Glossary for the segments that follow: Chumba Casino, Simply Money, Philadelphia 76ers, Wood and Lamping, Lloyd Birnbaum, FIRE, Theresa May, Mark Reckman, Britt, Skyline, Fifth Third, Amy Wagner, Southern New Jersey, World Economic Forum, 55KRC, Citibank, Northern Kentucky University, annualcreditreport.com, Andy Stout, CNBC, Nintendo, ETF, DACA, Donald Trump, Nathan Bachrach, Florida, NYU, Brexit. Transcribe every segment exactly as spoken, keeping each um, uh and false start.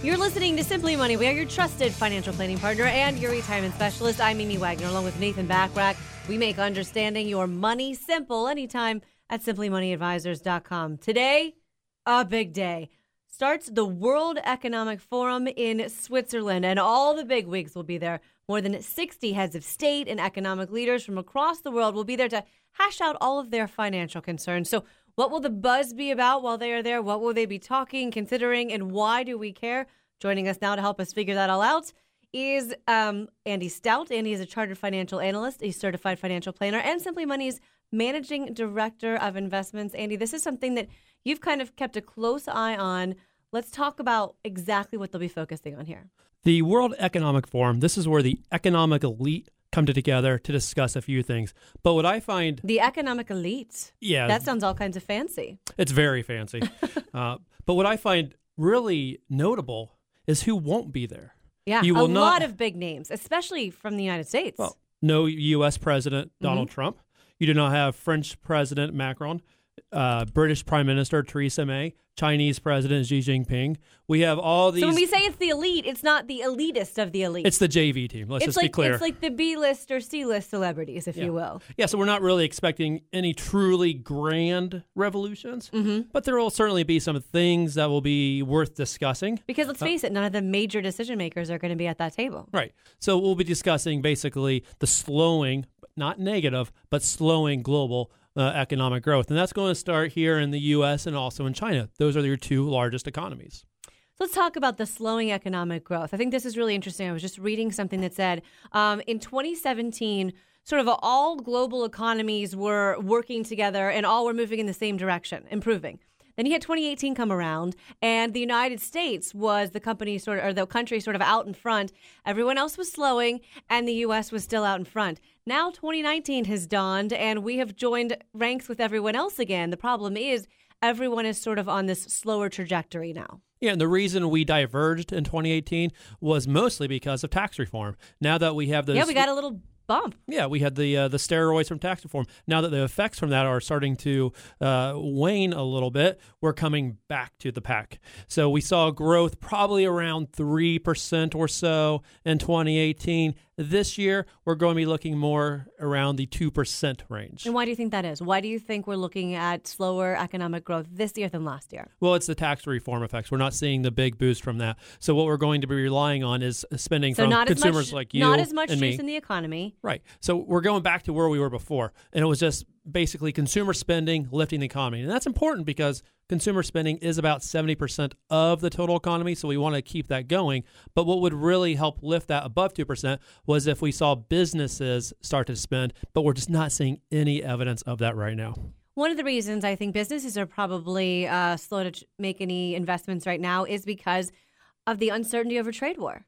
You're listening to Simply Money. We are your trusted financial planning partner and your retirement specialist. I'm Mimi Wagner, along with Nathan Bachrach. We make understanding your money simple anytime at simply money advisors dot com. Today, a big day. Starts the World Economic Forum in Switzerland, and all the big wigs will be there. More than sixty heads of state and economic leaders from across the world will be there to hash out all of their financial concerns. So what will the buzz be about while they are there? What will they be talking, considering, and why do we care? Joining us now to help us figure that all out is um, Andy Stout. Andy is a chartered financial analyst, a certified financial planner, and Simply Money's managing director of investments. Andy, this is something that you've kind of kept a close eye on. Let's talk about exactly what they'll be focusing on here. The World Economic Forum, this is where the economic elite come together to discuss a few things. But what I find... The economic elite. Yeah. That sounds all kinds of fancy. It's very fancy. uh, but what I find really notable is who won't be there. Yeah, you will a not... lot of big names, especially from the United States. Well, no U S President Donald mm-hmm. Trump. You do not have French President Macron, uh, British Prime Minister Theresa May, Chinese President Xi Jinping. We have all these... So when we say it's the elite, it's not the elitist of the elite. It's the J V team. Let's it's just like, be clear. It's like the B-list or C-list celebrities, if yeah. you will. Yeah, so we're not really expecting any truly grand revolutions, mm-hmm. but there will certainly be some things that will be worth discussing. Because let's face uh, it, none of the major decision makers are going to be at that table. Right. So we'll be discussing basically the slowing, not negative, but slowing global Uh, economic growth. And that's going to start here in the U S and also in China. Those are your two largest economies. Let's talk about the slowing economic growth. I think this is really interesting. I was just reading something that said um, in twenty seventeen, sort of all global economies were working together and all were moving in the same direction, improving. Then you had twenty eighteen come around, and the United States was the company sort of, or the country sort of out in front. Everyone else was slowing, and the U S was still out in front. Now twenty nineteen has dawned, and we have joined ranks with everyone else again. The problem is everyone is sort of on this slower trajectory now. Yeah, and the reason we diverged in twenty eighteen was mostly because of tax reform. Now that we have those... Yeah, we got a little... bump. Yeah, we had the uh, the steroids from tax reform. Now that the effects from that are starting to uh, wane a little bit, we're coming back to the pack. So we saw growth probably around three percent or so in twenty eighteen. This year, we're going to be looking more around the two percent range. And why do you think that is? Why do you think we're looking at slower economic growth this year than last year? Well, it's the tax reform effects. We're not seeing the big boost from that. So what we're going to be relying on is spending so from not consumers as much, like you and me. Not as much juice in the economy. Right. So we're going back to where we were before. And it was just basically consumer spending lifting the economy. And that's important because consumer spending is about seventy percent of the total economy, so we want to keep that going. But what would really help lift that above two percent was if we saw businesses start to spend, but we're just not seeing any evidence of that right now. One of the reasons I think businesses are probably uh, slow to make any investments right now is because of the uncertainty over trade war.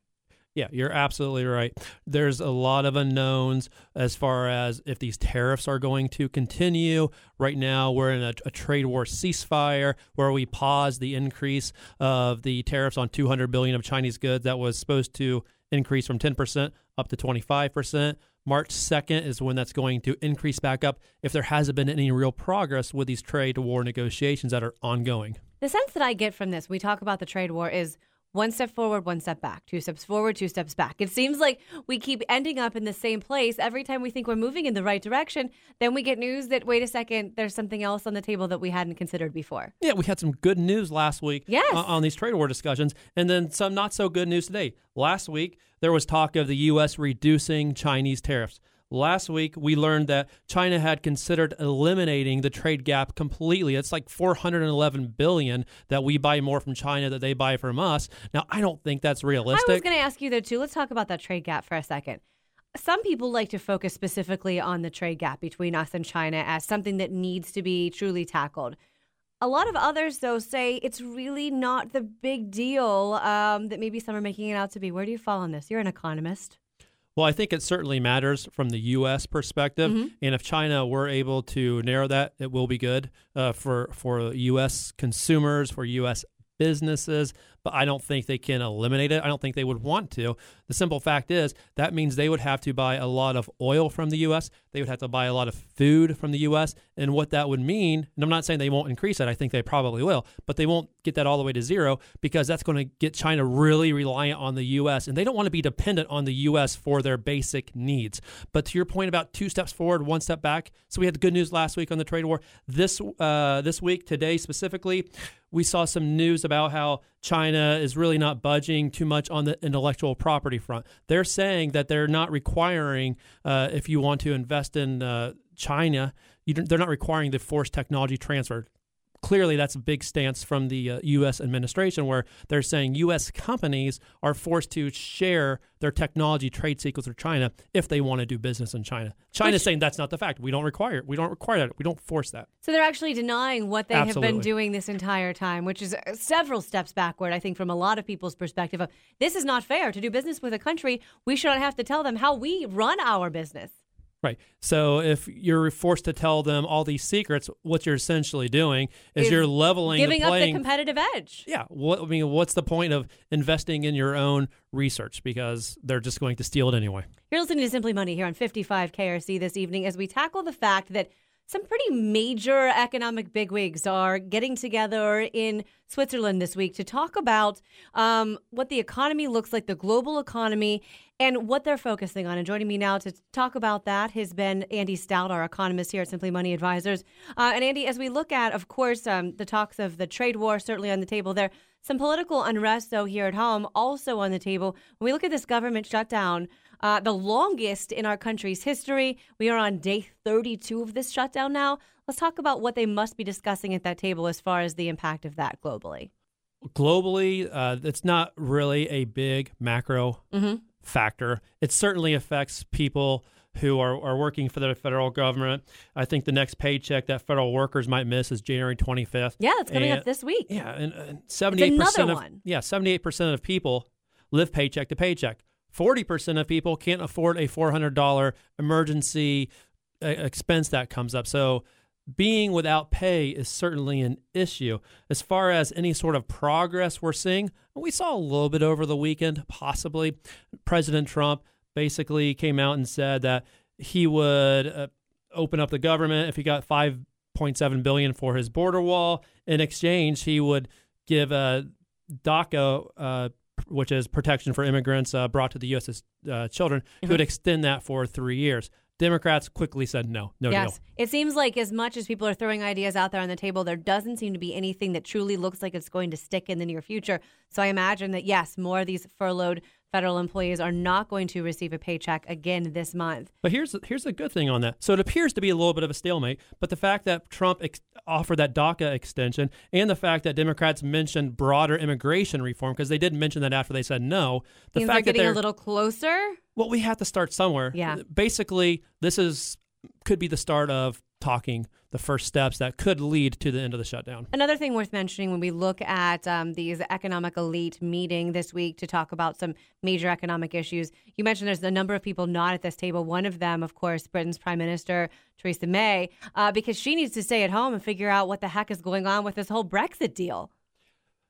Yeah, you're absolutely right. There's a lot of unknowns as far as if these tariffs are going to continue. Right now, we're in a, a trade war ceasefire where we paused the increase of the tariffs on two hundred billion dollars of Chinese goods that was supposed to increase from ten percent up to twenty-five percent. March second is when that's going to increase back up if there hasn't been any real progress with these trade war negotiations that are ongoing. The sense that I get from this, we talk about the trade war, is one step forward, one step back, two steps forward, two steps back. It seems like we keep ending up in the same place. Every time we think we're moving in the right direction, then we get news that, wait a second, there's something else on the table that we hadn't considered before. Yeah, we had some good news last week yes. uh, on these trade war discussions, and then some not so good news today. Last week, there was talk of the U S reducing Chinese tariffs. Last week, we learned that China had considered eliminating the trade gap completely. It's like four hundred eleven billion dollars that we buy more from China than they buy from us. Now, I don't think that's realistic. I was going to ask you, though, too. Let's talk about that trade gap for a second. some people like to focus specifically on the trade gap between us and China as something that needs to be truly tackled. A lot of others, though, say it's really not the big deal um, that maybe some are making it out to be. Where do you fall on this? You're an economist. Well, I think it certainly matters from the U S perspective. Mm-hmm. And if China were able to narrow that, it will be good uh, for, for U S consumers, for U S businesses, but I don't think they can eliminate it. I don't think they would want to. The simple fact is that means they would have to buy a lot of oil from the U S. They would have to buy a lot of food from the U S. And what that would mean, and I'm not saying they won't increase it. I think they probably will, but they won't get that all the way to zero because that's going to get China really reliant on the U S. And they don't want to be dependent on the U S for their basic needs. But to your point about two steps forward, one step back. So we had the good news last week on the trade war. This uh, this week, today specifically, we saw some news about how China is really not budging too much on the intellectual property front. They're saying that they're not requiring, uh, if you want to invest in uh, China, you don't, they're not requiring the forced technology transfer. Clearly, that's a big stance from the uh, U S administration where they're saying U S companies are forced to share their technology trade secrets with China if they want to do business in China. China's Which, saying that's not the fact. We don't require it. We don't require that. We don't force that. So they're actually denying what they Absolutely. have been doing this entire time, which is several steps backward, I think, from a lot of people's perspective of this is not fair to do business with a country. We should not have to tell them how we run our business. Right. So if you're forced to tell them all these secrets, what you're essentially doing is, is you're leveling giving the playing, up the competitive edge. Yeah. What I mean, what's the point of investing in your own research? Because they're just going to steal it anyway. You're listening to Simply Money here on fifty-five K R C this evening as we tackle the fact that some pretty major economic bigwigs are getting together in Switzerland this week to talk about um, what the economy looks like, the global economy, and what they're focusing on. And joining me now to talk about that has been Andy Stout, our economist here at Simply Money Advisors. Uh, and Andy, as we look at, of course, um, the talks of the trade war certainly on the table there, some political unrest, though, here at home also on the table. When we look at this government shutdown, Uh, the longest in our country's history. We are on day thirty-two of this shutdown now. Let's talk about what they must be discussing at that table as far as the impact of that globally. Globally, uh, it's not really a big macro mm-hmm. factor. It certainly affects people who are, are working for the federal government. I think the next paycheck that federal workers might miss is January twenty-fifth. Yeah, it's coming and, up this week. Yeah, and, and seventy-eight percent it's another of, one. Yeah, seventy-eight percent of people live paycheck to paycheck. forty percent of people can't afford a four hundred dollars emergency expense that comes up. So being without pay is certainly an issue. As far as any sort of progress we're seeing, we saw a little bit over the weekend, possibly. President Trump basically came out and said that he would uh, open up the government if he got five point seven billion dollars for his border wall. In exchange, he would give uh, DACA uh which is protection for immigrants uh, brought to the U S as uh, children, mm-hmm. who would extend that for three years. Democrats quickly said no, no yes. deal. It seems like as much as people are throwing ideas out there on the table, there doesn't seem to be anything that truly looks like it's going to stick in the near future. So I imagine that, yes, more of these furloughed federal employees are not going to receive a paycheck again this month. But here's here's the good thing on that. So it appears to be a little bit of a stalemate, but the fact that Trump ex- offered that DACA extension and the fact that Democrats mentioned broader immigration reform, because they did mention that after they said no. The Seems fact like getting that they're a little closer? Well, we have to start somewhere. Yeah. Basically, this is could be the start of talking the first steps that could lead to the end of the shutdown. Another thing worth mentioning when we look at um, these economic elite meeting this week to talk about some major economic issues, you mentioned there's a number of people not at this table. One of them, of course, Britain's Prime Minister, Theresa May, uh, because she needs to stay at home and figure out what the heck is going on with this whole Brexit deal.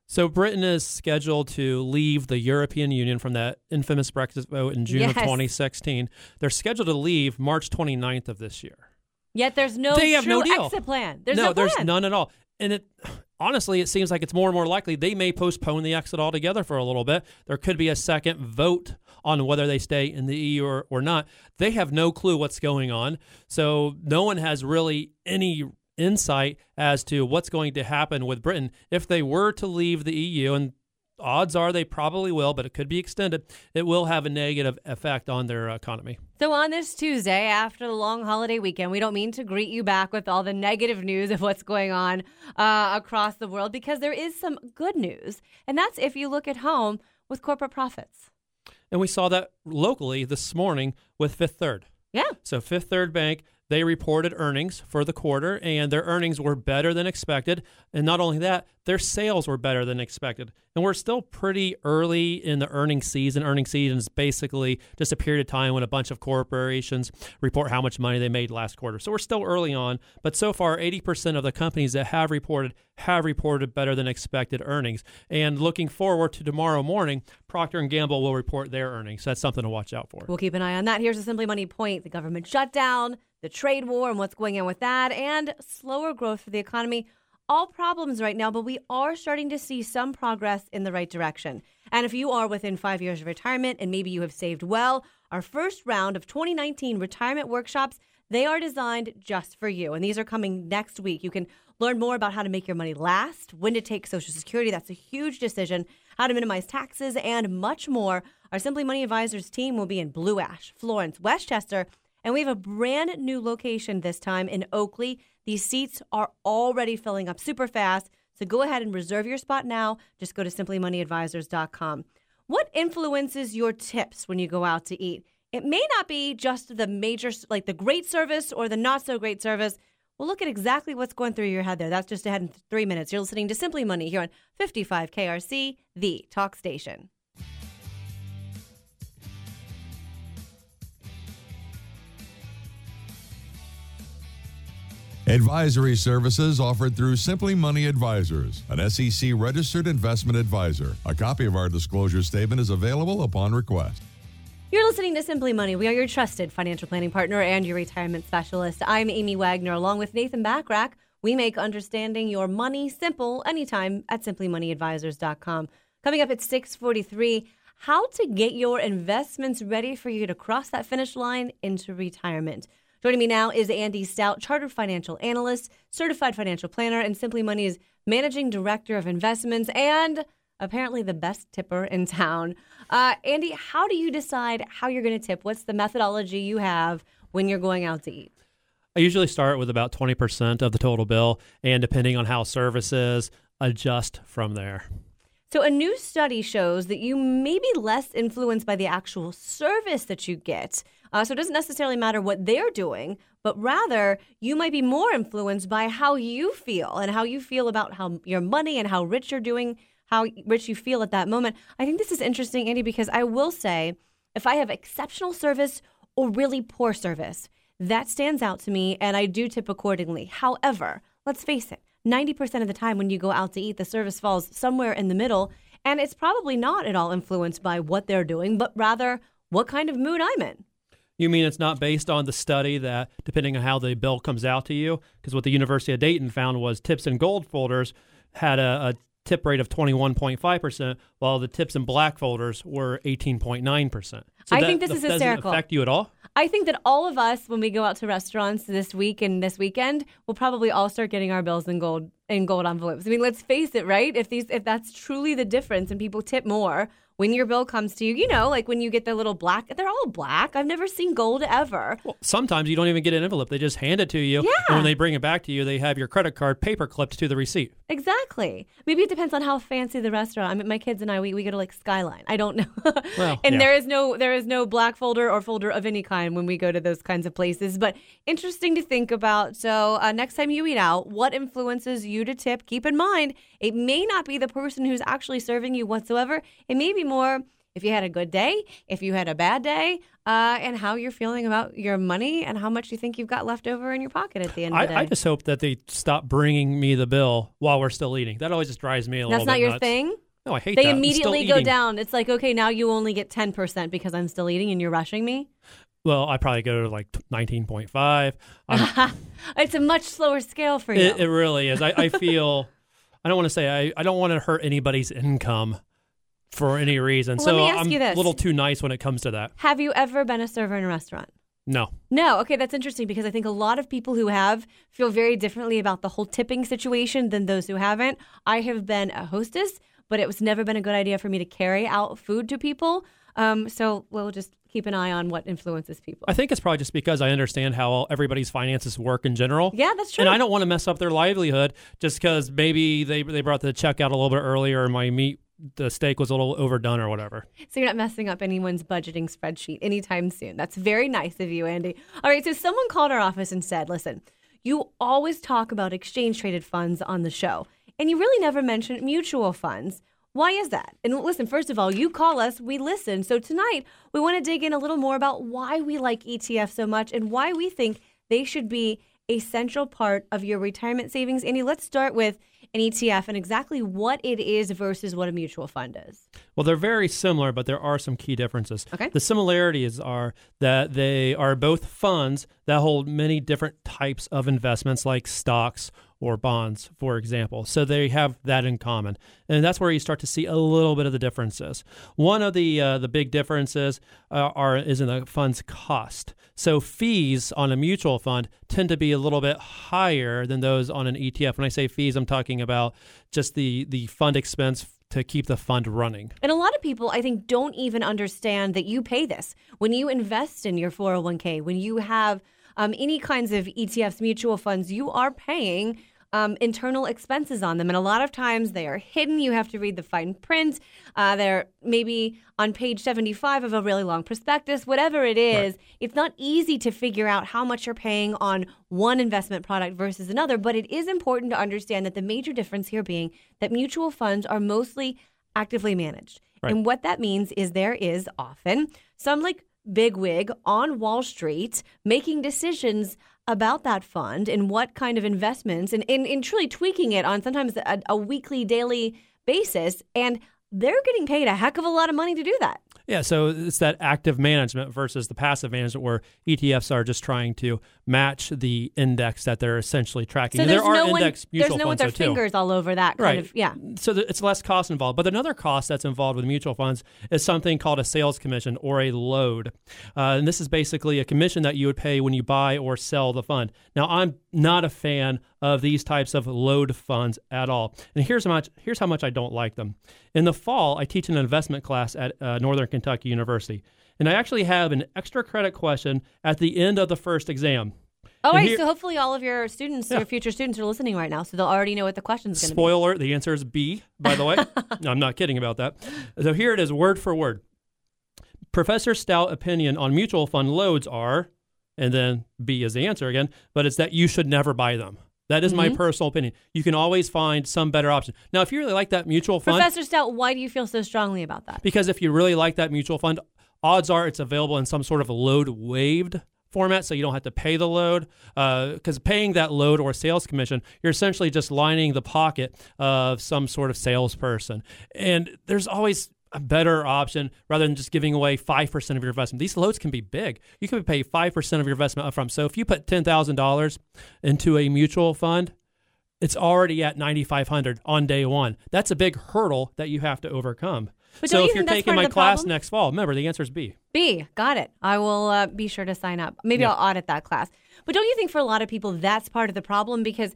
So Britain is scheduled to leave the European Union from that infamous Brexit vote in June yes. of twenty sixteen. They're scheduled to leave March twenty-ninth of this year. Yet there's no they have true no deal. exit plan. There's no, no plan. There's none at all. And it honestly, it seems like it's more and more likely they may postpone the exit altogether for a little bit. There could be a second vote on whether they stay in the E U or, or not. They have no clue what's going on. So no one has really any insight as to what's going to happen with Britain if they were to leave the E U. And odds are they probably will, but it could be extended. It will have a negative effect on their economy. So on this Tuesday, after the long holiday weekend, we don't mean to greet you back with all the negative news of what's going on uh, across the world, because there is some good news. And that's if you look at home with corporate profits. And we saw that locally this morning with Fifth Third. Yeah. So Fifth Third Bank, they reported earnings for the quarter, and their earnings were better than expected. And not only that, their sales were better than expected. And we're still pretty early in the earnings season. Earnings season is basically just a period of time when a bunch of corporations report how much money they made last quarter. So we're still early on. But so far, eighty percent of the companies that have reported have reported better than expected earnings. And looking forward to tomorrow morning, Procter and Gamble will report their earnings. So that's something to watch out for. We'll keep an eye on that. Here's a Simply Money point. The government shutdown, the trade war and what's going on with that, and slower growth for the economy. All problems right now, but we are starting to see some progress in the right direction. And if you are within five years of retirement and maybe you have saved well, our first round of twenty nineteen retirement workshops, they are designed just for you. And these are coming next week. You can learn more about how to make your money last, when to take Social Security. That's a huge decision. How to minimize taxes and much more. Our Simply Money Advisors team will be in Blue Ash, Florence, Westchester, and we have a brand new location this time in Oakley. These seats are already filling up super fast. So go ahead and reserve your spot now. Just go to simply money advisors dot com. What influences your tips when you go out to eat? It may not be just the major, like the great service or the not so great service. We'll look at exactly what's going through your head there. That's just ahead in three minutes. You're listening to Simply Money here on fifty-five K R C, the talk station. Advisory services offered through Simply Money Advisors, an S E C-registered investment advisor. A copy of our disclosure statement is available upon request. You're listening to Simply Money. We are your trusted financial planning partner and your retirement specialist. I'm Amy Wagner, along with Nathan Bachrach. We make understanding your money simple anytime at simply money advisors dot com. Coming up at six forty-three, how to get your investments ready for you to cross that finish line into retirement. Joining me now is Andy Stout, Chartered Financial Analyst, Certified Financial Planner, and Simply Money's Managing Director of Investments, and apparently the best tipper in town. Uh, Andy, how do you decide how you're going to tip? What's the methodology you have when you're going out to eat? I usually start with about twenty percent of the total bill, and depending on how services, adjust from there. So a new study shows that you may be less influenced by the actual service that you get. Uh, so it doesn't necessarily matter what they're doing, but rather you might be more influenced by how you feel and how you feel about how your money and how rich you're doing, how rich you feel at that moment. I think this is interesting, Andy, because I will say if I have exceptional service or really poor service, that stands out to me and I do tip accordingly. However, let's face it, ninety percent of the time when you go out to eat, the service falls somewhere in the middle, and it's probably not at all influenced by what they're doing, but rather what kind of mood I'm in. You mean it's not based on the study that, depending on how the bill comes out to you? Because what the University of Dayton found was tips and gold folders had a, a tip rate of twenty-one point five percent, while the tips and black folders were eighteen point nine percent. So I that, think this that is doesn't hysterical. Affect you at all? I think that all of us, when we go out to restaurants this week and this weekend, will probably all start getting our bills in gold in gold envelopes. I mean, let's face it, right? If these, if that's truly the difference and people tip more when your bill comes to you, you know, like when you get the little black, they're all black. I've never seen gold ever. Well, sometimes you don't even get an envelope. They just hand it to you. Yeah. And when they bring it back to you, they have your credit card paper clipped to the receipt. Exactly. Maybe it depends on how fancy the restaurant. I mean, my kids and I, we, we go to like Skyline. I don't know. Well, and yeah. there is no there is no black folder or folder of any kind when we go to those kinds of places. But interesting to think about. So uh, next time you eat out, what influences you to tip? Keep in mind, it may not be the person who's actually serving you whatsoever. It may be more if you had a good day, if you had a bad day, uh, and how you're feeling about your money and how much you think you've got left over in your pocket at the end of the day. I, I just hope that they stop bringing me the bill while we're still eating. That always just drives me a little bit nuts. That's not your thing? No, I hate that. They immediately go down. It's like, okay, now you only get ten percent because I'm still eating and you're rushing me? Well, I probably go to like nineteen point five. It's a much slower scale for you. It, it really is. I, I feel, I don't want to say, I, I don't want to hurt anybody's income for any reason. Well, so let me ask I'm you this. A little too nice when it comes to that. Have you ever been a server in a restaurant? No. No. Okay, that's interesting because I think a lot of people who have feel very differently about the whole tipping situation than those who haven't. I have been a hostess, but it was never been a good idea for me to carry out food to people. Um, so we'll just keep an eye on what influences people. I think it's probably just because I understand how everybody's finances work in general. Yeah, that's true. And I don't want to mess up their livelihood just because maybe they they brought the check out a little bit earlier and my meat the steak was a little overdone or whatever. So you're not messing up anyone's budgeting spreadsheet anytime soon. That's very nice of you, Andy. All right, so someone called our office and said, listen, you always talk about exchange-traded funds on the show, and you really never mention mutual funds. Why is that? And listen, first of all, you call us, we listen. So tonight, we want to dig in a little more about why we like E T Fs so much and why we think they should be a central part of your retirement savings. Andy, let's start with an E T F and exactly what it is versus what a mutual fund is. Well, they're very similar, but there are some key differences. Okay. The similarities are that they are both funds that hold many different types of investments like stocks or bonds, for example. So they have that in common. And that's where you start to see a little bit of the differences. One of the uh, the big differences uh, are is in the fund's cost. So fees on a mutual fund tend to be a little bit higher than those on an E T F. When I say fees, I'm talking about just the, the fund expense to keep the fund running. And a lot of people, I think, don't even understand that you pay this. When you invest in your four oh one k, when you have um, any kinds of E T Fs, mutual funds, you are paying Um, internal expenses on them. And a lot of times they are hidden. You have to read the fine print. Uh, they're maybe on page seventy-five of a really long prospectus, whatever it is. Right. It's not easy to figure out how much you're paying on one investment product versus another. But it is important to understand that the major difference here being that mutual funds are mostly actively managed. Right. And what that means is there is often some like bigwig on Wall Street making decisions about that fund and what kind of investments and, and, and truly tweaking it on sometimes a, a weekly, daily basis. And they're getting paid a heck of a lot of money to do that. Yeah, so it's that active management versus the passive management where E T Fs are just trying to match the index that they're essentially tracking. So there's there are no index one, mutual there's no funds with their though, fingers too. all over that kind right. of, yeah. So it's less cost involved. But another cost that's involved with mutual funds is something called a sales commission or a load. Uh, and this is basically a commission that you would pay when you buy or sell the fund. Now, I'm not a fan of these types of load funds at all. And here's how much here's how much I don't like them. In the fall, I teach an investment class at uh, Northern Kentucky University, and I actually have an extra credit question at the end of the first exam. Oh, right, here, so hopefully all of your students, yeah. your future students are listening right now, so they'll already know what the question's going to be. Spoiler, the answer is B, by the way. No, I'm not kidding about that. So here it is, word for word. Professor Stout's opinion on mutual fund loads are, and then B is the answer again, but it's that you should never buy them. That is mm-hmm. my personal opinion. You can always find some better option. Now, if you really like that mutual fund... Professor Stout, why do you feel so strongly about that? Because if you really like that mutual fund, odds are it's available in some sort of a load waived format, so you don't have to pay the load. Because uh, paying that load or sales commission, you're essentially just lining the pocket of some sort of salesperson. And there's always a better option rather than just giving away five percent of your investment. These loads can be big. You can pay five percent of your investment upfront. So if you put ten thousand dollars into a mutual fund, it's already at nine thousand five hundred dollars on day one. That's a big hurdle that you have to overcome. But so if you you're taking my class problem? next fall, remember, the answer is B. B, got it. I will uh, be sure to sign up. Maybe yeah. I'll audit that class. But don't you think for a lot of people that's part of the problem? Because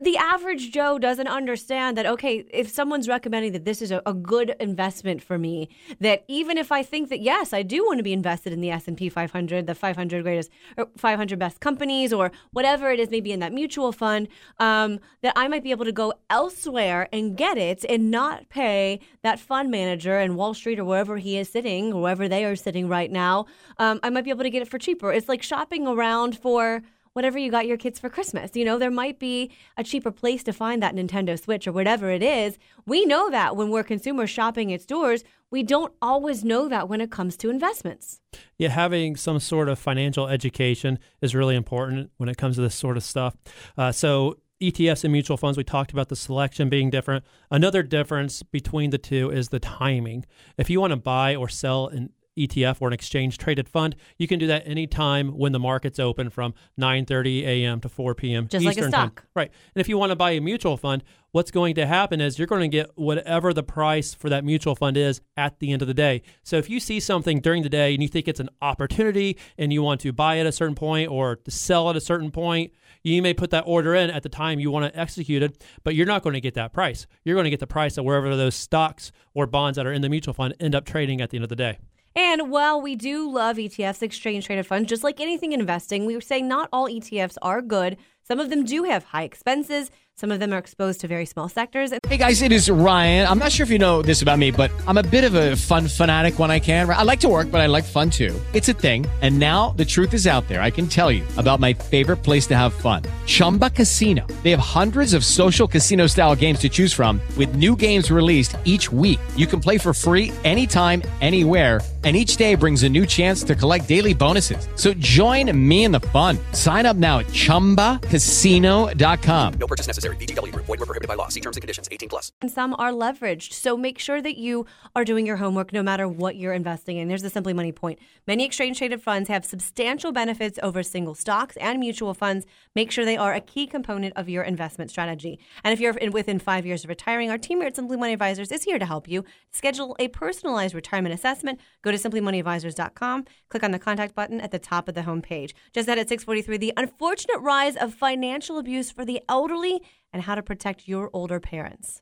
the average Joe doesn't understand that, okay, if someone's recommending that this is a, a good investment for me, that even if I think that, yes, I do want to be invested in the S and P five hundred, the five hundred greatest, or five hundred best companies, or whatever it is, maybe in that mutual fund, um, that I might be able to go elsewhere and get it and not pay that fund manager in Wall Street or wherever he is sitting, or wherever they are sitting right now. Um, I might be able to get it for cheaper. It's like shopping around for whatever you got your kids for Christmas. You know, there might be a cheaper place to find that Nintendo Switch or whatever it is. We know that when we're consumers shopping at stores. We don't always know that when it comes to investments. Yeah, having some sort of financial education is really important when it comes to this sort of stuff. Uh, so E T Fs and mutual funds, we talked about the selection being different. Another difference between the two is the timing. If you want to buy or sell an E T F or an exchange-traded fund, you can do that anytime when the market's open from nine thirty a.m. to four p.m. Just Eastern like a stock. Time. Right. And if you want to buy a mutual fund, what's going to happen is you're going to get whatever the price for that mutual fund is at the end of the day. So if you see something during the day and you think it's an opportunity and you want to buy at a certain point or to sell at a certain point, you may put that order in at the time you want to execute it, but you're not going to get that price. You're going to get the price of wherever those stocks or bonds that are in the mutual fund end up trading at the end of the day. And while we do love E T Fs, exchange-traded funds, just like anything investing, we were saying not all E T Fs are good. Some of them do have high expenses. Some of them are exposed to very small sectors. Hey, guys, it is Ryan. I'm not sure if you know this about me, but I'm a bit of a fun fanatic when I can. I like to work, but I like fun, too. It's a thing. And now the truth is out there. I can tell you about my favorite place to have fun. Chumba Casino. They have hundreds of social casino-style games to choose from with new games released each week. You can play for free anytime, anywhere. And each day brings a new chance to collect daily bonuses. So join me in the fun. Sign up now at chumba casino dot com. No purchase necessary. V G W Group. Void where prohibited by law. See terms and conditions. eighteen plus. And some are leveraged. So make sure that you are doing your homework no matter what you're investing in. There's the Simply Money point. Many exchange-traded funds have substantial benefits over single stocks and mutual funds. Make sure they are a key component of your investment strategy. And if you're within five years of retiring, our team here at Simply Money Advisors is here to help you. Schedule a personalized retirement assessment. Go to simply money advisors dot com, click on the contact button at the top of the homepage. Just at six forty-three, the unfortunate rise of financial abuse for the elderly and how to protect your older parents.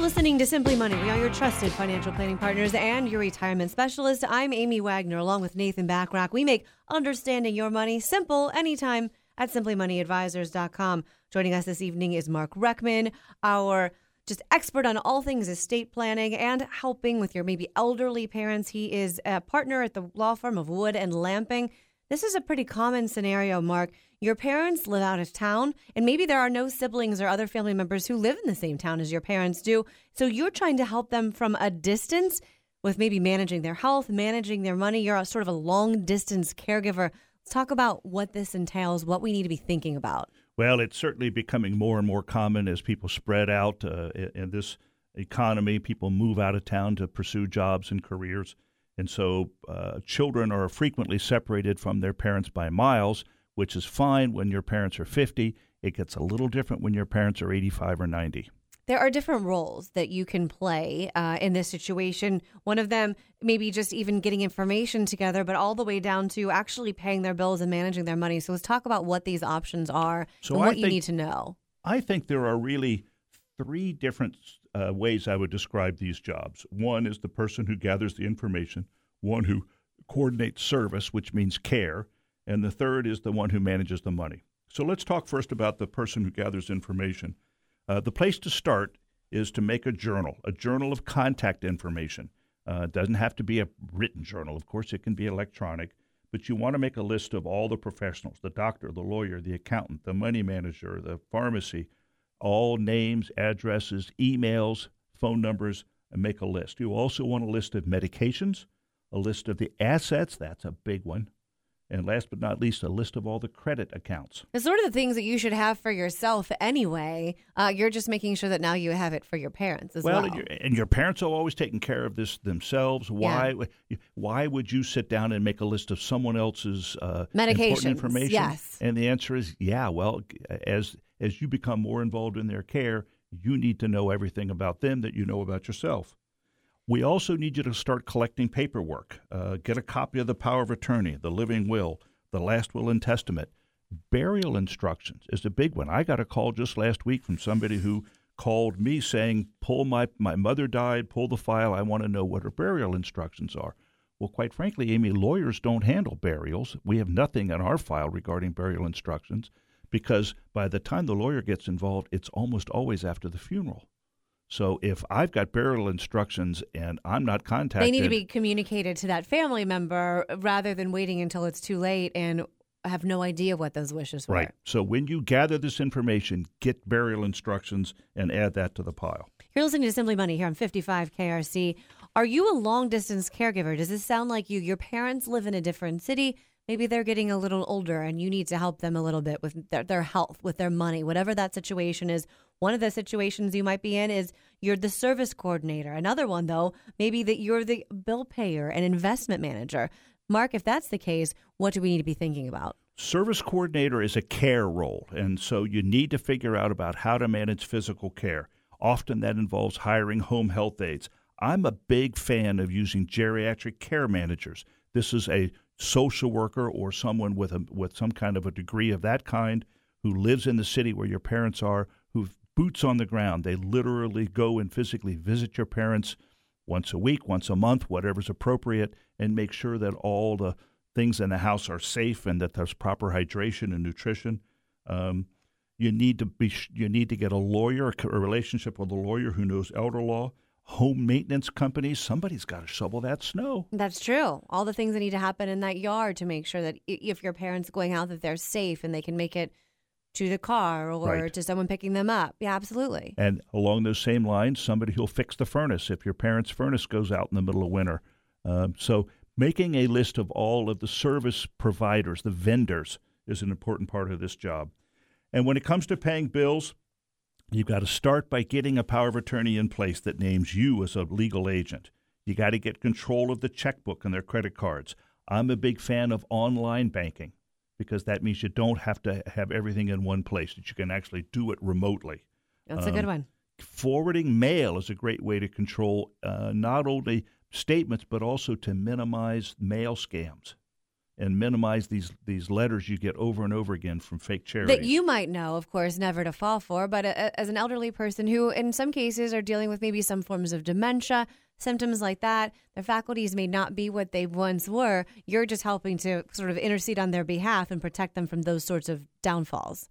Listening to Simply Money. We are your trusted financial planning partners and your retirement specialist. I'm Amy Wagner, along with Nathan Bachrach. We make understanding your money simple anytime at simply money advisors dot com. Joining us this evening is Mark Reckman, our just expert on all things estate planning and helping with your maybe elderly parents. He is a partner at the law firm of Wood and Lamping. This is a pretty common scenario, Mark. Your parents live out of town, and maybe there are no siblings or other family members who live in the same town as your parents do. So you're trying to help them from a distance with maybe managing their health, managing their money. You're a sort of a long-distance caregiver. Let's talk about what this entails, what we need to be thinking about. Well, it's certainly becoming more and more common as people spread out uh, in this economy. People move out of town to pursue jobs and careers. And so uh, children are frequently separated from their parents by miles, which is fine when your parents are fifty. It gets a little different when your parents are eighty-five or ninety. There are different roles that you can play uh, in this situation. One of them maybe just even getting information together, but all the way down to actually paying their bills and managing their money. So let's talk about what these options are so and what I think, you need to know. I think there are really three different Uh, ways I would describe these jobs. One is the person who gathers the information, one who coordinates service, which means care, and the third is the one who manages the money. So let's talk first about the person who gathers information. Uh, the place to start is to make a journal, a journal of contact information. Uh, it doesn't have to be a written journal. Of course, it can be electronic, but you want to make a list of all the professionals, the doctor, the lawyer, the accountant, the money manager, the pharmacy, all names, addresses, emails, phone numbers, and make a list. You also want a list of medications, a list of the assets. That's a big one. And last but not least, a list of all the credit accounts. It's sort of the things that you should have for yourself anyway. Uh, you're just making sure that now you have it for your parents as well. Well, and, and your parents are always taking care of this themselves. Why yeah. Why would you sit down and make a list of someone else's uh, important information? Yes. And the answer is, yeah, well, as as you become more involved in their care, you need to know everything about them that you know about yourself. We also need you to start collecting paperwork. Uh, get a copy of the power of attorney, the living will, the last will and testament. Burial instructions is a big one. I got a call just last week from somebody who called me saying, pull my, my mother died, pull the file. I want to know what her burial instructions are. Well, quite frankly, Amy, lawyers don't handle burials. We have nothing in our file regarding burial instructions, because by the time the lawyer gets involved, it's almost always after the funeral. So if I've got burial instructions and I'm not contacted... They need to be communicated to that family member rather than waiting until it's too late and have no idea what those wishes were. Right. So when you gather this information, get burial instructions and add that to the pile. You're listening to Simply Money here on fifty-five K R C. Are you a long-distance caregiver? Does this sound like you? Your parents live in a different city. Maybe they're getting a little older and you need to help them a little bit with their, their health, with their money, whatever that situation is. One of the situations you might be in is you're the service coordinator. Another one, though, maybe that you're the bill payer and investment manager. Mark, if that's the case, what do we need to be thinking about? Service coordinator is a care role, and so you need to figure out about how to manage physical care. Often that involves hiring home health aides. I'm a big fan of using geriatric care managers. This is a social worker or someone with a with some kind of a degree of that kind who lives in the city where your parents are, who boots on the ground. They literally go and physically visit your parents once a week, once a month, whatever's appropriate, and make sure that all the things in the house are safe and that there's proper hydration and nutrition. Um, you need to be you need to get a lawyer, a relationship with a lawyer who knows elder law. Home maintenance companies, somebody's got to shovel that snow. That's true. All the things that need to happen in that yard to make sure that if your parents going out, that they're safe and they can make it to the car or right. to someone picking them up. Yeah, absolutely. And along those same lines, somebody who'll fix the furnace if your parents' furnace goes out in the middle of winter. Um, so making a list of all of the service providers, the vendors, is an important part of this job. And when it comes to paying bills, you've got to start by getting a power of attorney in place that names you as a legal agent. You got to get control of the checkbook and their credit cards. I'm a big fan of online banking because that means you don't have to have everything in one place, that you can actually do it remotely. That's um, a good one. Forwarding mail is a great way to control uh, not only statements but also to minimize mail scams and minimize these these letters you get over and over again from fake charities. That you might know, of course, never to fall for, but a, as an elderly person who in some cases are dealing with maybe some forms of dementia, symptoms like that, their faculties may not be what they once were. You're just helping to sort of intercede on their behalf and protect them from those sorts of downfalls.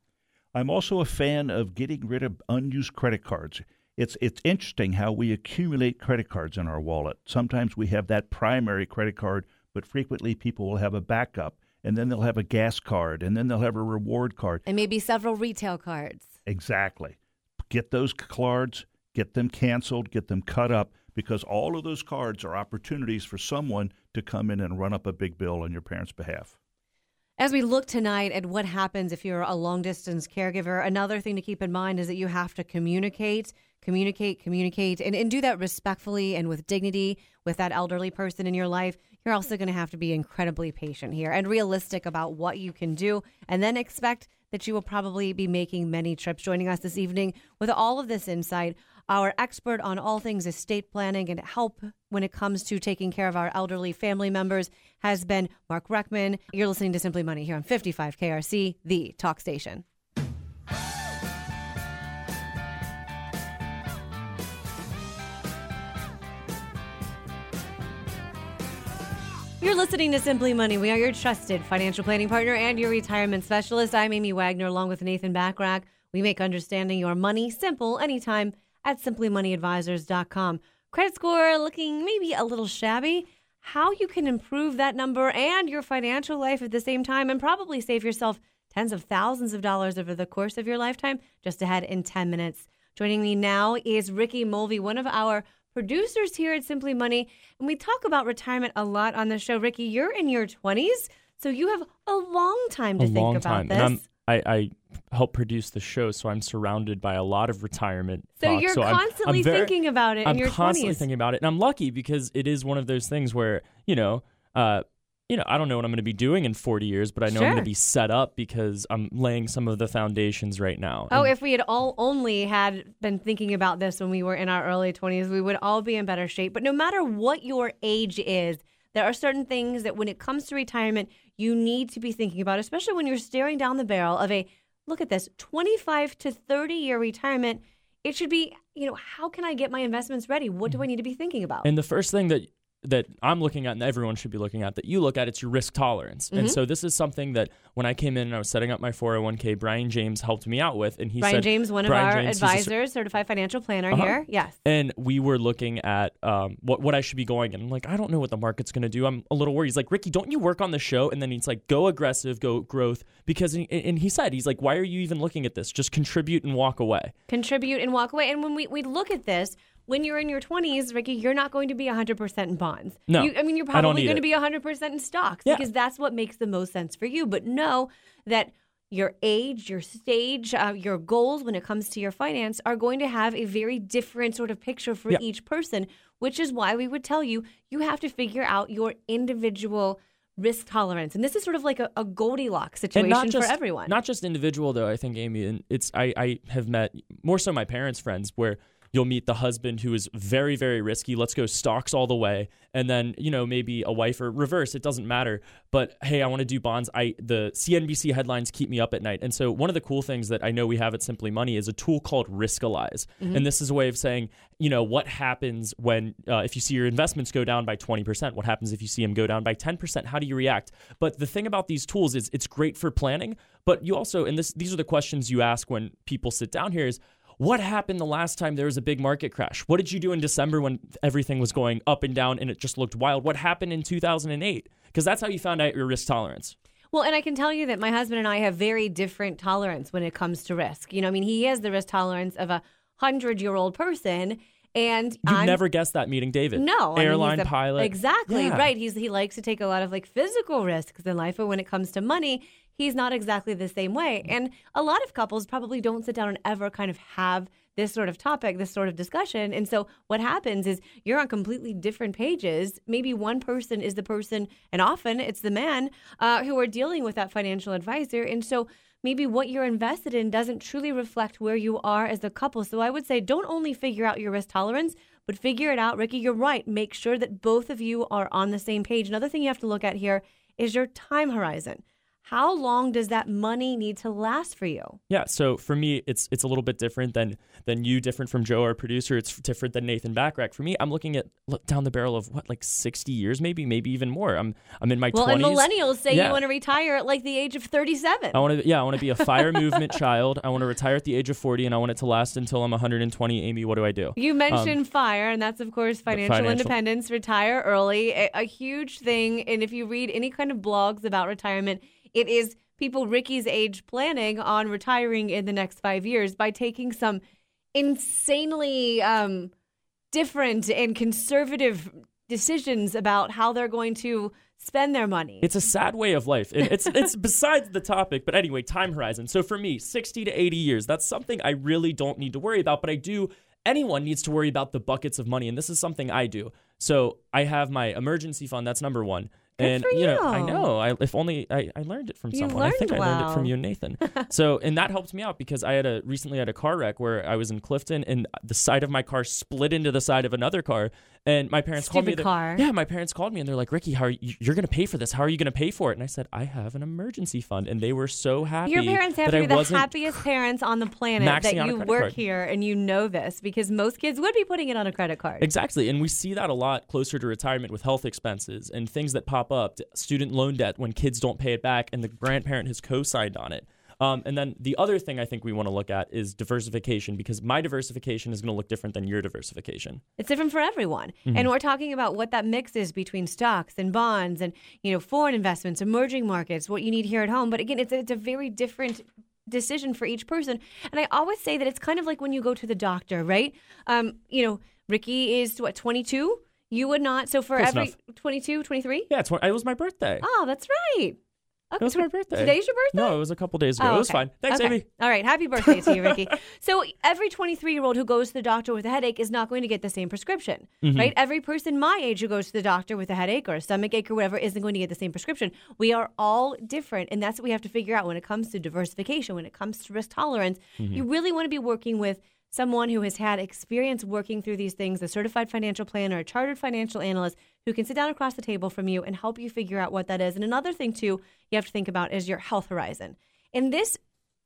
I'm also a fan of getting rid of unused credit cards. It's it's interesting how we accumulate credit cards in our wallet. Sometimes we have that primary credit card, but frequently people will have a backup, and then they'll have a gas card, and then they'll have a reward card. And maybe several retail cards. Exactly. Get those cards, get them canceled, get them cut up, because all of those cards are opportunities for someone to come in and run up a big bill on your parents' behalf. As we look tonight at what happens if you're a long-distance caregiver, another thing to keep in mind is that you have to communicate, communicate, communicate, and, and do that respectfully and with dignity with that elderly person in your life. You're also going to have to be incredibly patient here and realistic about what you can do, and then expect that you will probably be making many trips. Joining us this evening with all of this insight, our expert on all things estate planning and help when it comes to taking care of our elderly family members has been Mark Reckman. You're listening to Simply Money here on fifty-five K R C, the talk station. You're listening to Simply Money. We are your trusted financial planning partner and your retirement specialist. I'm Amy Wagner, along with Nathan Bachrach. We make understanding your money simple anytime at simply money advisors dot com. Credit score looking maybe a little shabby. How you can improve that number and your financial life at the same time and probably save yourself tens of thousands of dollars over the course of your lifetime. Just ahead in ten minutes. Joining me now is Ricky Mulvey, one of our producers here at Simply Money, and we talk about retirement a lot on the show. Ricky, you're in your twenties, so you have a long time to a think long about time. This. And I'm, I, I help produce the show, so I'm surrounded by a lot of retirement. So talk. you're so constantly I'm, I'm very, thinking about it I'm in your twenties. I'm constantly thinking about it, and I'm lucky because it is one of those things where, you know, uh, you know, I don't know what I'm going to be doing in forty years, but I know sure. I'm going to be set up because I'm laying some of the foundations right now. Oh, and if we had all only had been thinking about this when we were in our early twenties, we would all be in better shape. But no matter what your age is, there are certain things that when it comes to retirement, you need to be thinking about, especially when you're staring down the barrel of a, look at this, twenty-five to thirty year retirement. It should be, you know, how can I get my investments ready? What do I need to be thinking about? And the first thing that that I'm looking at and everyone should be looking at, that you look at, it's your risk tolerance. Mm-hmm. And so this is something that when I came in and I was setting up my four oh one k, Brian James helped me out with. And he Brian said, James, one Brian of our James, advisors, a, certified financial planner uh-huh. here. Yes. And we were looking at um, what, what I should be going in. I'm like, I don't know what the market's going to do. I'm a little worried. He's like, Ricky, don't you work on the show? And then he's like, go aggressive, go growth. Because, and he said, he's like, why are you even looking at this? Just contribute and walk away. Contribute and walk away. And when we, we look at this, when you're in your twenties, Ricky, you're not going to be one hundred percent in bonds. No, you, I mean, you're probably going to be one hundred percent in stocks yeah. because that's what makes the most sense for you. But know that your age, your stage, uh, your goals when it comes to your finance are going to have a very different sort of picture for yeah. each person, which is why we would tell you, you have to figure out your individual risk tolerance. And this is sort of like a, a Goldilocks situation just, for everyone. Not just individual, though, I think, Amy. And it's I, I have met more so my parents' friends where You'll meet the husband who is very, very risky. Let's go stocks all the way. And then, you know, maybe a wife or reverse. It doesn't matter. But, hey, I want to do bonds. I the C N B C headlines keep me up at night. And so one of the cool things that I know we have at Simply Money is a tool called Riskalyze. Mm-hmm. And this is a way of saying, you know, what happens when uh, if you see your investments go down by twenty percent? What happens if you see them go down by ten percent? How do you react? But the thing about these tools is it's great for planning. But you also, and this, these are the questions you ask when people sit down here is, what happened the last time there was a big market crash? What did you do in December when everything was going up and down and it just looked wild? What happened in two thousand eight? Because that's how you found out your risk tolerance. Well, and I can tell you that my husband and I have very different tolerance when it comes to risk. You know, I mean, he has the risk tolerance of a hundred-year-old person. And you never guessed that meeting, David. No. Airline I mean, a, pilot. Exactly. Yeah. Right. He's, he likes to take a lot of like physical risks in life. But when it comes to money, he's not exactly the same way. And a lot of couples probably don't sit down and ever kind of have this sort of topic, this sort of discussion. And so what happens is you're on completely different pages. Maybe one person is the person, and often it's the man, uh, who are dealing with that financial advisor. And so maybe what you're invested in doesn't truly reflect where you are as a couple. So I would say don't only figure out your risk tolerance, but figure it out. Ricky, you're right. Make sure that both of you are on the same page. Another thing you have to look at here is your time horizon. How long does that money need to last for you? Yeah, so for me, it's it's a little bit different than than you, different from Joe, our producer. It's different than Nathan Bachrach. For me, I'm looking at look, down the barrel of what, like sixty years, maybe, maybe even more. I'm I'm in my well, twenties. Well, and millennials say yeah. you want to retire at like the age of thirty-seven. I want to, yeah, I want to be a FIRE movement child. I want to retire at the age of forty, and I want it to last until I'm one hundred twenty. Amy, what do I do? You mentioned um, FIRE, and that's of course financial, financial. independence. Retire early, a, a huge thing. And if you read any kind of blogs about retirement, it is people Ricky's age planning on retiring in the next five years by taking some insanely um, different and conservative decisions about how they're going to spend their money. It's a sad way of life. It, it's it's besides the topic. But anyway, time horizon. So for me, sixty to eighty years, that's something I really don't need to worry about. But I do. Anyone needs to worry about the buckets of money. And this is something I do. So I have my emergency fund. That's number one. And you know, you. I know. I, if only I, I learned it from you someone. I think well. I learned it from you, and Nathan. So, and that helped me out because I had a recently had a car wreck where I was in Clifton, and the side of my car split into the side of another car. And my parents Stupid called me. Car. Yeah, my parents called me, and they're like, "Ricky, how are you, you're going to pay for this? How are you going to pay for it?" And I said, "I have an emergency fund," and they were so happy. Your parents have to be the happiest parents on the planet that you work card. Here and you know this because most kids would be putting it on a credit card. Exactly, and we see that a lot closer to retirement with health expenses and things that pop up, student loan debt when kids don't pay it back, and the grandparent has co-signed on it. Um, and then the other thing I think we want to look at is diversification, because my diversification is going to look different than your diversification. It's different for everyone. Mm-hmm. And we're talking about what that mix is between stocks and bonds and, you know, foreign investments, emerging markets, what you need here at home. But again, it's a, it's a very different decision for each person. And I always say that it's kind of like when you go to the doctor, right? Um, you know, Ricky is, what, twenty-two? You would not. So for Close every enough. twenty-two, twenty-three? Yeah, it's, it was my birthday. Oh, that's right. Okay. It was my birthday. Today's your birthday? No, it was a couple days ago. Oh, okay. It was fine. Thanks, okay. Amy. All right. Happy birthday to you, Ricky. So every twenty-three-year-old who goes to the doctor with a headache is not going to get the same prescription, mm-hmm. right? Every person my age who goes to the doctor with a headache or a stomach ache or whatever isn't going to get the same prescription. We are all different, and that's what we have to figure out when it comes to diversification, when it comes to risk tolerance. Mm-hmm. You really want to be working with someone who has had experience working through these things, a certified financial planner, a chartered financial analyst, who can sit down across the table from you and help you figure out what that is. And another thing, too, you have to think about is your health horizon. And this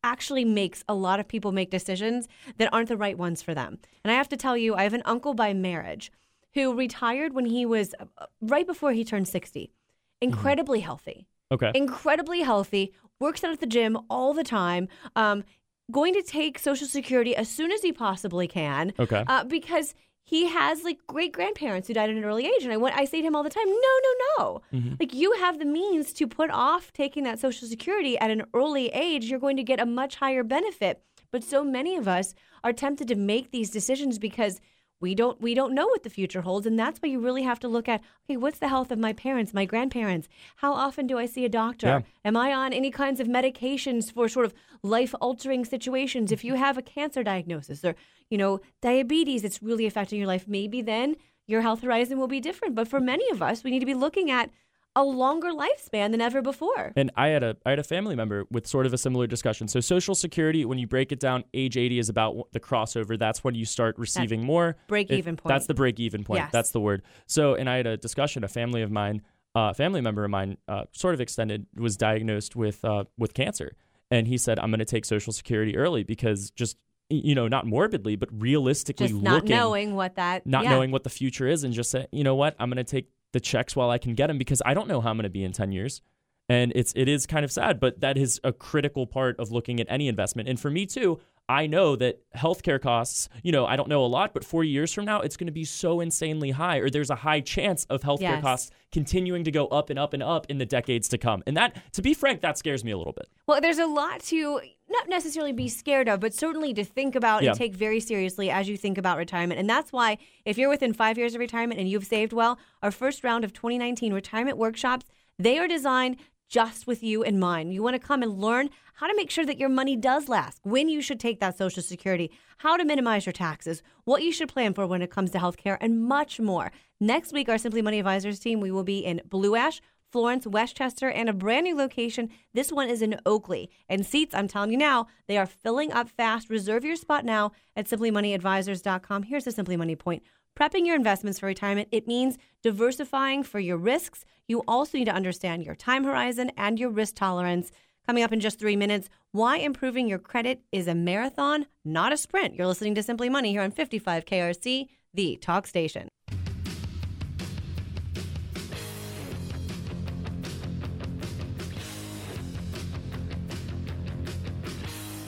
actually makes a lot of people make decisions that aren't the right ones for them. And I have to tell you, I have an uncle by marriage who retired when he was right before he turned sixty. Incredibly mm-hmm. healthy. Okay. Incredibly healthy. Works out at the gym all the time. Um, going to take Social Security as soon as he possibly can. Okay. Uh, because he has, like, great-grandparents who died at an early age. And I, I say to him all the time, no, no, no. Mm-hmm. Like, you have the means to put off taking that Social Security at an early age. You're going to get a much higher benefit. But so many of us are tempted to make these decisions because we don't we don't know what the future holds. And that's why you really have to look at, okay, what's the health of my parents, my grandparents? How often do I see a doctor? Yeah. Am I on any kinds of medications for sort of life-altering situations? If you have a cancer diagnosis or, you know, diabetes, it's really affecting your life. Maybe then your health horizon will be different. But for many of us, we need to be looking at a longer lifespan than ever before. And I had a I had a family member with sort of a similar discussion. So Social Security, when you break it down, age eighty is about the crossover. That's when you start receiving that's more. Break-even point. That's the break-even point. Yes. That's the word. So, and I had a discussion, a family of mine, a uh, family member of mine, uh, sort of extended, was diagnosed with uh, with cancer. And he said, I'm going to take Social Security early because just, you know, not morbidly, but realistically just not looking. Not knowing what that. Not yeah. knowing what the future is and just say, you know what, I'm going to take the checks while I can get them because I don't know how I'm going to be in ten years. And it's, it is kind of sad, but that is a critical part of looking at any investment. And for me too, I know that healthcare costs, you know, I don't know a lot, but forty years from now, it's going to be so insanely high, or there's a high chance of healthcare yes. costs continuing to go up and up and up in the decades to come. And that, to be frank, that scares me a little bit. Well, there's a lot to not necessarily be scared of, but certainly to think about yeah. and take very seriously as you think about retirement. And that's why if you're within five years of retirement and you've saved well, our first round of twenty nineteen retirement workshops, they are designed just with you in mind. You want to come and learn how to make sure that your money does last, when you should take that Social Security, how to minimize your taxes, what you should plan for when it comes to healthcare, and much more. Next week, our Simply Money Advisors team, we will be in Blue Ash, Florence, Westchester, and a brand new location. This one is in Oakley. And seats, I'm telling you now, they are filling up fast. Reserve your spot now at simply money advisors dot com. Here's the Simply Money point. Prepping your investments for retirement, it means diversifying for your risks. You also need to understand your time horizon and your risk tolerance. Coming up in just three minutes, why improving your credit is a marathon, not a sprint. You're listening to Simply Money here on fifty-five K R C, the talk station.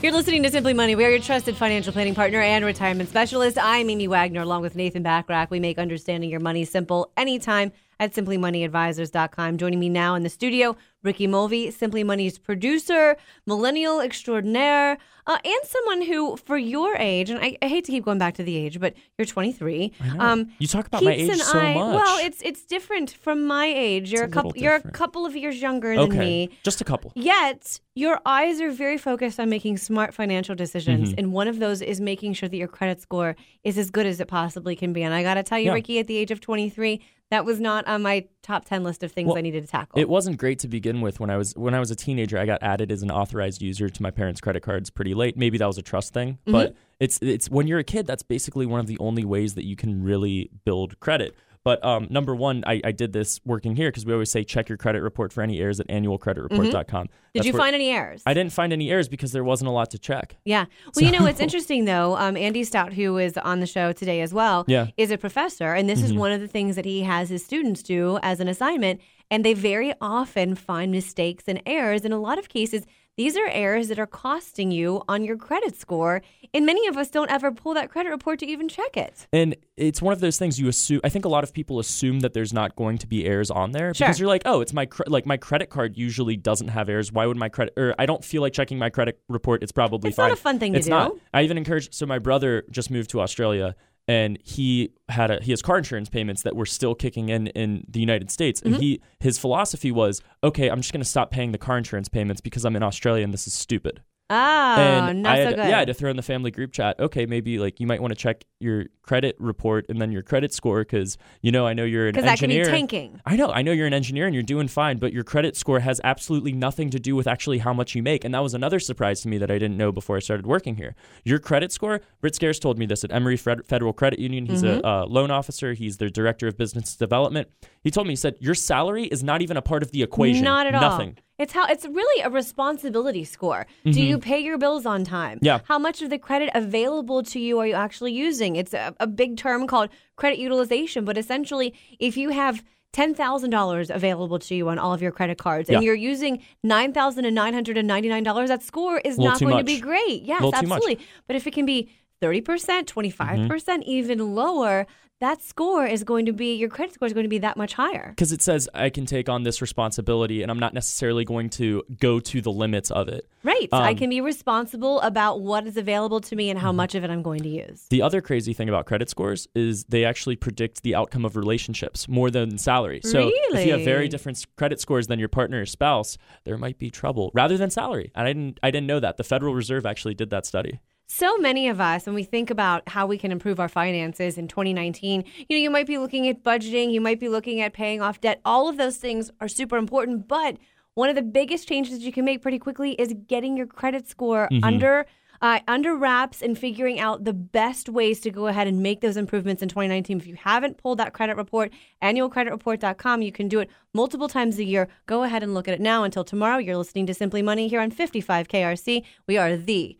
You're listening to Simply Money. We are your trusted financial planning partner and retirement specialist. I'm Amy Wagner, along with Nathan Bachrach. We make understanding your money simple anytime at simply money advisors dot com. Joining me now in the studio, Ricky Mulvey, Simply Money's producer, millennial extraordinaire, uh, and someone who, for your age, and I, I hate to keep going back to the age, but you're twenty-three. I know. Um, you talk about my age so I, much. Well, it's it's different from my age. You're it's a couple. You're a couple of years younger okay. than me. Just a couple. Yet your eyes are very focused on making smart financial decisions, mm-hmm. and one of those is making sure that your credit score is as good as it possibly can be. And I got to tell you, yeah. Ricky, at the age of twenty-three. That was not on my top ten list of things well, I needed to tackle. It wasn't great to begin with. When I was when I was a teenager, I got added as an authorized user to my parents' credit cards pretty late. Maybe that was a trust thing, mm-hmm. but it's it's when you're a kid, that's basically one of the only ways that you can really build credit. But um, number one, I, I did this working here because we always say check your credit report for any errors at annual credit report dot com. Mm-hmm. Did you find any errors? I didn't find any errors because there wasn't a lot to check. Yeah. Well, so. You know, it's interesting, though. Um, Andy Stout, who is on the show today as well, yeah. is a professor. And this mm-hmm. is one of the things that he has his students do as an assignment. And they very often find mistakes and errors. In a lot of cases, these are errors that are costing you on your credit score, and many of us don't ever pull that credit report to even check it. And it's one of those things you assume. I think a lot of people assume that there's not going to be errors on there sure. because you're like, oh, it's my cre- like my credit card usually doesn't have errors. Why would my credit? Or I don't feel like checking my credit report. It's probably it's fine. It's not a fun thing it's to do. It's not. I even encourage. So my brother just moved to Australia. And he had a, he has car insurance payments that were still kicking in in the United States. And mm-hmm. he his philosophy was, okay, I'm just going to stop paying the car insurance payments because I'm in Australia and this is stupid. Oh, and not I had, so good. Yeah, I had to throw in the family group chat. Okay, maybe like you might want to check your credit report and then your credit score because, you know, I know you're an engineer. Because that can be tanking. I know. I know you're an engineer and you're doing fine, but your credit score has absolutely nothing to do with actually how much you make. And that was another surprise to me that I didn't know before I started working here. Your credit score, Britt Scarce told me this at Emory Federal Credit Union. He's mm-hmm. a uh, loan officer. He's their director of business development. He told me, he said, your salary is not even a part of the equation. Not at nothing. all. Nothing. It's how it's really a responsibility score. Mm-hmm. Do you pay your bills on time? Yeah. How much of the credit available to you are you actually using? It's a, a big term called credit utilization. But essentially, if you have ten thousand dollars available to you on all of your credit cards yeah. and you're using nine thousand nine hundred ninety-nine dollars, that score is not going much. to be great. Yes, absolutely. Much. But if it can be thirty percent, twenty-five percent, mm-hmm. even lower, that score is going to be, your credit score is going to be that much higher. Because it says I can take on this responsibility and I'm not necessarily going to go to the limits of it. Right. Um, I can be responsible about what is available to me and how much of it I'm going to use. The other crazy thing about credit scores is they actually predict the outcome of relationships more than salary. So really? If you have very different credit scores than your partner or spouse, there might be trouble rather than salary. And I didn't, I didn't know that. The Federal Reserve actually did that study. So many of us, when we think about how we can improve our finances in twenty nineteen, you know, you might be looking at budgeting, you might be looking at paying off debt. All of those things are super important. But one of the biggest changes you can make pretty quickly is getting your credit score mm-hmm. under uh, under wraps and figuring out the best ways to go ahead and make those improvements in twenty nineteen. If you haven't pulled that credit report, annual credit report dot com, you can do it multiple times a year. Go ahead and look at it now. Until tomorrow, you're listening to Simply Money here on fifty-five K R C. We are the